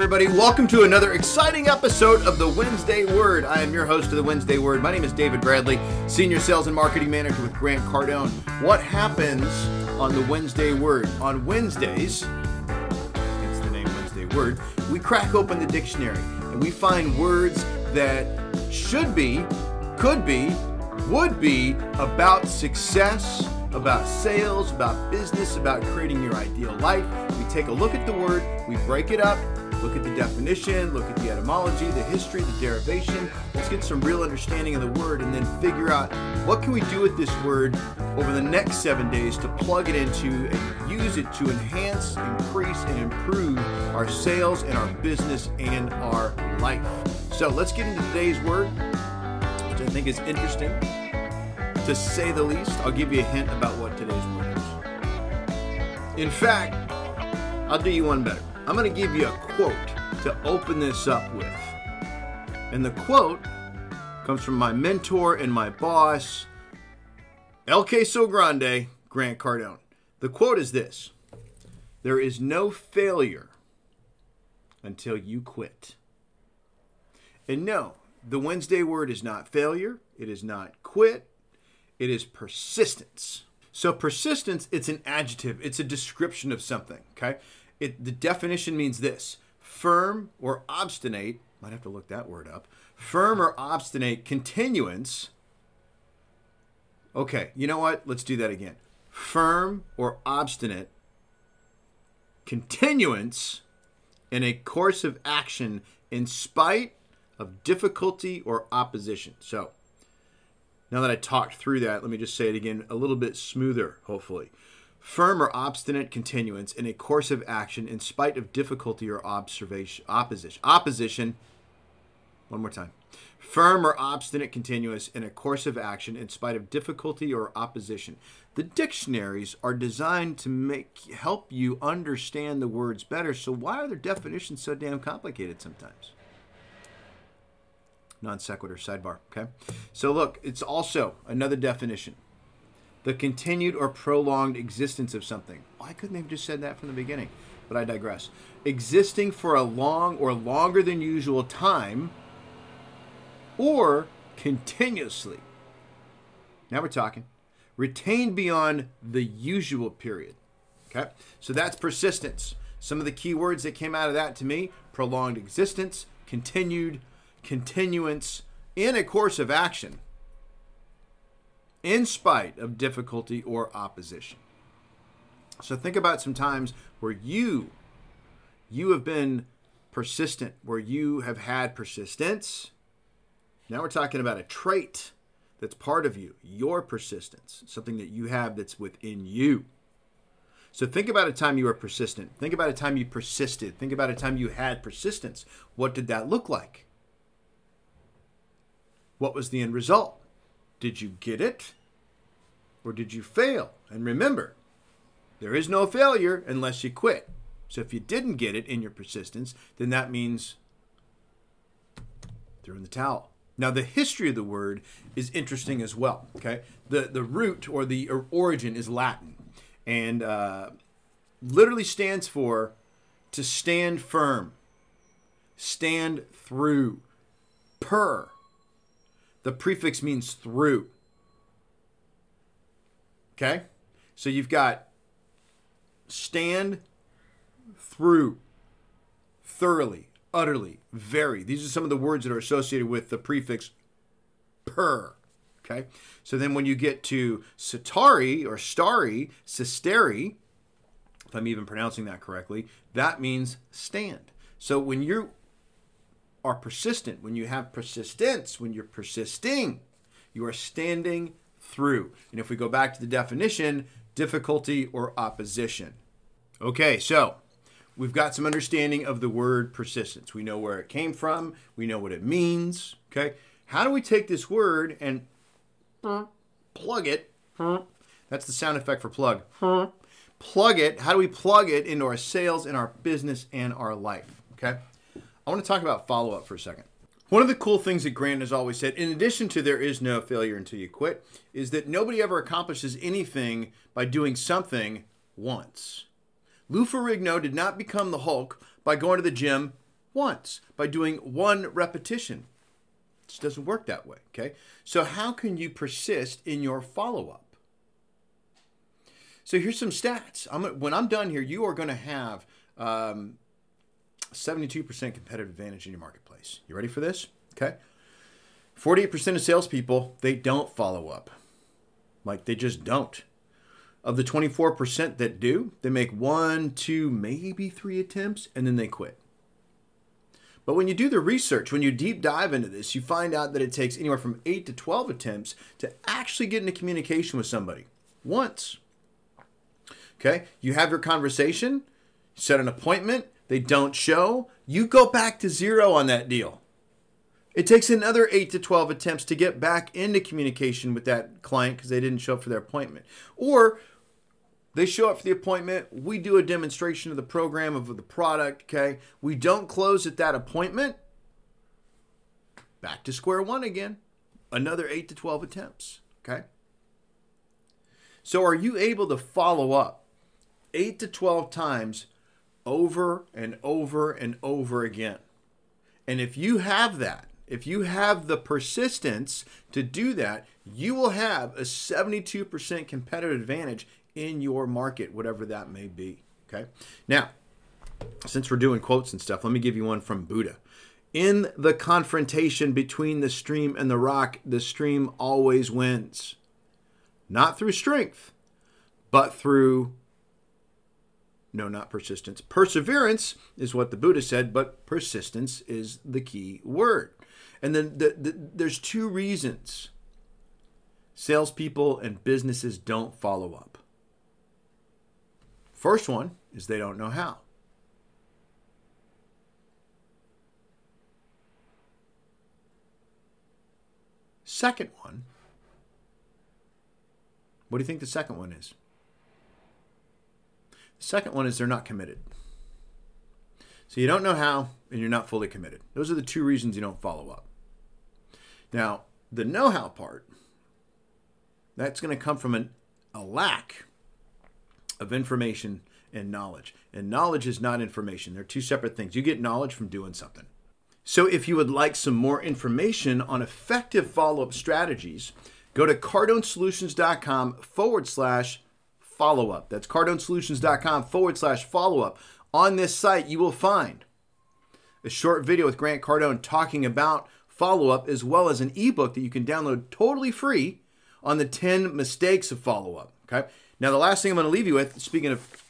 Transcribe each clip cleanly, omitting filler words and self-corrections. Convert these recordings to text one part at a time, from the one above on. everybody. Welcome to another exciting episode of The Wednesday Word. I am your host of The Wednesday Word. My name is David Bradley, Senior Sales and Marketing Manager with Grant Cardone. What happens on The Wednesday Word? On Wednesdays, hence the name Wednesday Word, we crack open the dictionary and we find words that should be, could be, would be about success, about sales, about business, about creating your ideal life. We take a look at the word, we break it up, look at the definition, look at the etymology, the history, the derivation. Let's get some real understanding of the word and then figure out what can we do with this word over the next 7 days to plug it into and use it to enhance, increase, and improve our sales and our business and our life. So let's get into today's word, which I think is interesting, to say the least. I'll give you a hint about what today's word is. In fact, I'll do you one better. I'm going to give you a quote to open this up with. And the quote comes from my mentor and my boss, El Queso Grande, Grant Cardone. The quote is this: "There is no failure until you quit." And no, the Wednesday word is not failure. It is not quit. It is persistence. So persistence, it's an adjective. It's a description of something, okay? The definition means this: firm or obstinate, might have to look that word up, firm or obstinate continuance. Okay, you know what? Let's do that again. Firm or obstinate continuance in a course of action in spite of difficulty or opposition. So, now that I talked through that, let me just say it again a little bit smoother, hopefully. Firm or obstinate continuance in a course of action in spite of difficulty or opposition. One more time. Firm or obstinate continuance in a course of action in spite of difficulty or opposition. The dictionaries are designed to help you understand the words better, so why are their definitions so damn complicated sometimes? Non sequitur, sidebar, okay? So look, it's also another definition: the continued or prolonged existence of something. Why couldn't they have just said that from the beginning? But I digress. Existing for a long or longer than usual time, or continuously. Now we're talking. Retained beyond the usual period, okay? So that's persistence. Some of the key words that came out of that to me: prolonged existence, continued, continuance in a course of action in spite of difficulty or opposition. So think about some times where you have been persistent, where you have had persistence. Now we're talking about a trait that's part of you, your persistence, something that you have that's within you. So think about a time you were persistent. Think about a time you persisted. Think about a time you had persistence. What did that look like? What was the end result? Did you get it, or did you fail? And remember, there is no failure unless you quit. So if you didn't get it in your persistence, then that means throw in the towel. Now the history of the word is interesting as well, okay? The root or the origin is Latin, and literally stands for to stand firm, stand through, per. The prefix means through, okay? So you've got stand through, thoroughly, utterly, very. These are some of the words that are associated with the prefix per, okay? So then when you get to sitari or stari, sisteri, if I'm even pronouncing that correctly, that means stand. So when you're are persistent, when you have persistence, when you're persisting, you are standing through. And if we go back to the definition, difficulty or opposition. Okay, so we've got some understanding of the word persistence. We know where it came from. We know what it means. Okay, how do we take this word and plug it? That's the sound effect for plug. Plug it. How do we plug it into our sales and our business and our life? Okay. I want to talk about follow-up for a second. One of the cool things that Grant has always said, in addition to there is no failure until you quit, is that nobody ever accomplishes anything by doing something once. Lou Ferrigno did not become the Hulk by going to the gym once by doing one repetition. It just doesn't work that way, okay? So how can you persist in your follow-up? So here's some stats. When I'm done here, you are going to have 72% competitive advantage in your marketplace. You ready for this? Okay. 48% of salespeople, they don't follow up. Like, they just don't. Of the 24% that do, they make 1, 2, maybe 3 attempts, and then they quit. But when you do the research, when you deep dive into this, you find out that it takes anywhere from 8 to 12 attempts to actually get into communication with somebody. Once. Okay, you have your conversation, set an appointment, they don't show, you go back to zero on that deal. It takes another 8 to 12 attempts to get back into communication with that client because they didn't show up for their appointment. Or they show up for the appointment, we do a demonstration of the program, of the product, okay? We don't close at that appointment, back to square one again, another 8 to 12 attempts, okay? So are you able to follow up 8 to 12 times over and over and over again? And if you have that, if you have the persistence to do that, you will have a 72% competitive advantage in your market, whatever that may be, okay? Now, since we're doing quotes and stuff, let me give you one from Buddha. In the confrontation between the stream and the rock, the stream always wins. Not through strength, but through, no, not persistence. Perseverance is what the Buddha said, but persistence is the key word. And then there's two reasons salespeople and businesses don't follow up. First one is they don't know how. Second one, what do you think the second one is? The second one is they're not committed. So you don't know how, and you're not fully committed. Those are the two reasons you don't follow up. Now, the know-how part, that's going to come from a lack of information and knowledge. And knowledge is not information. They're two separate things. You get knowledge from doing something. So if you would like some more information on effective follow-up strategies, go to CardoneSolutions.com/follow-up. That's CardoneSolutions.com/follow-up. On this site, you will find a short video with Grant Cardone talking about follow-up, as well as an ebook that you can download totally free on the 10 mistakes of follow-up. Okay. Now, the last thing I'm going to leave you with, speaking of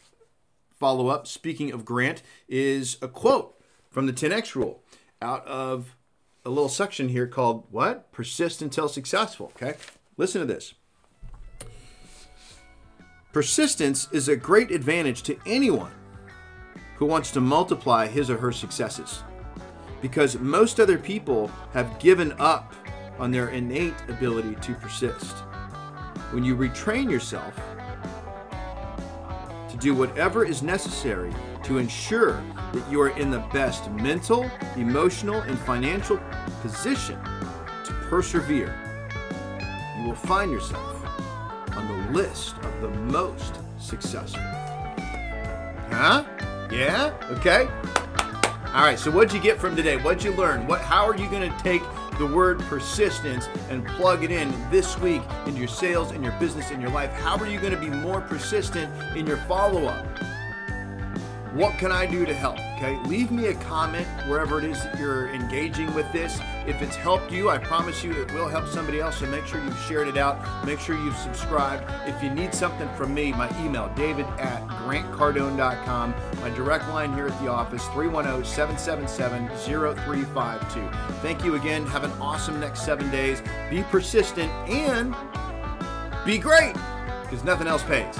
follow-up, speaking of Grant, is a quote from the 10x rule out of a little section here called what? Persist until successful. Okay. Listen to this. Persistence is a great advantage to anyone who wants to multiply his or her successes, because most other people have given up on their innate ability to persist. When you retrain yourself to do whatever is necessary to ensure that you are in the best mental, emotional, and financial position to persevere, you will find yourself on the list of the most successful. Huh? Yeah? Okay. All right, so what'd you get from today? What'd you learn? How are you going to take the word persistence and plug it in this week into your sales, in your business, in your life? How are you going to be more persistent in your follow-up? What can I do to help? Okay, leave me a comment wherever it is that you're engaging with this. If it's helped you, I promise you it will help somebody else. So make sure you've shared it out. Make sure you've subscribed. If you need something from me, my email, david@grantcardone.com. My direct line here at the office, 310-777-0352. Thank you again. Have an awesome next 7 days. Be persistent and be great, because nothing else pays.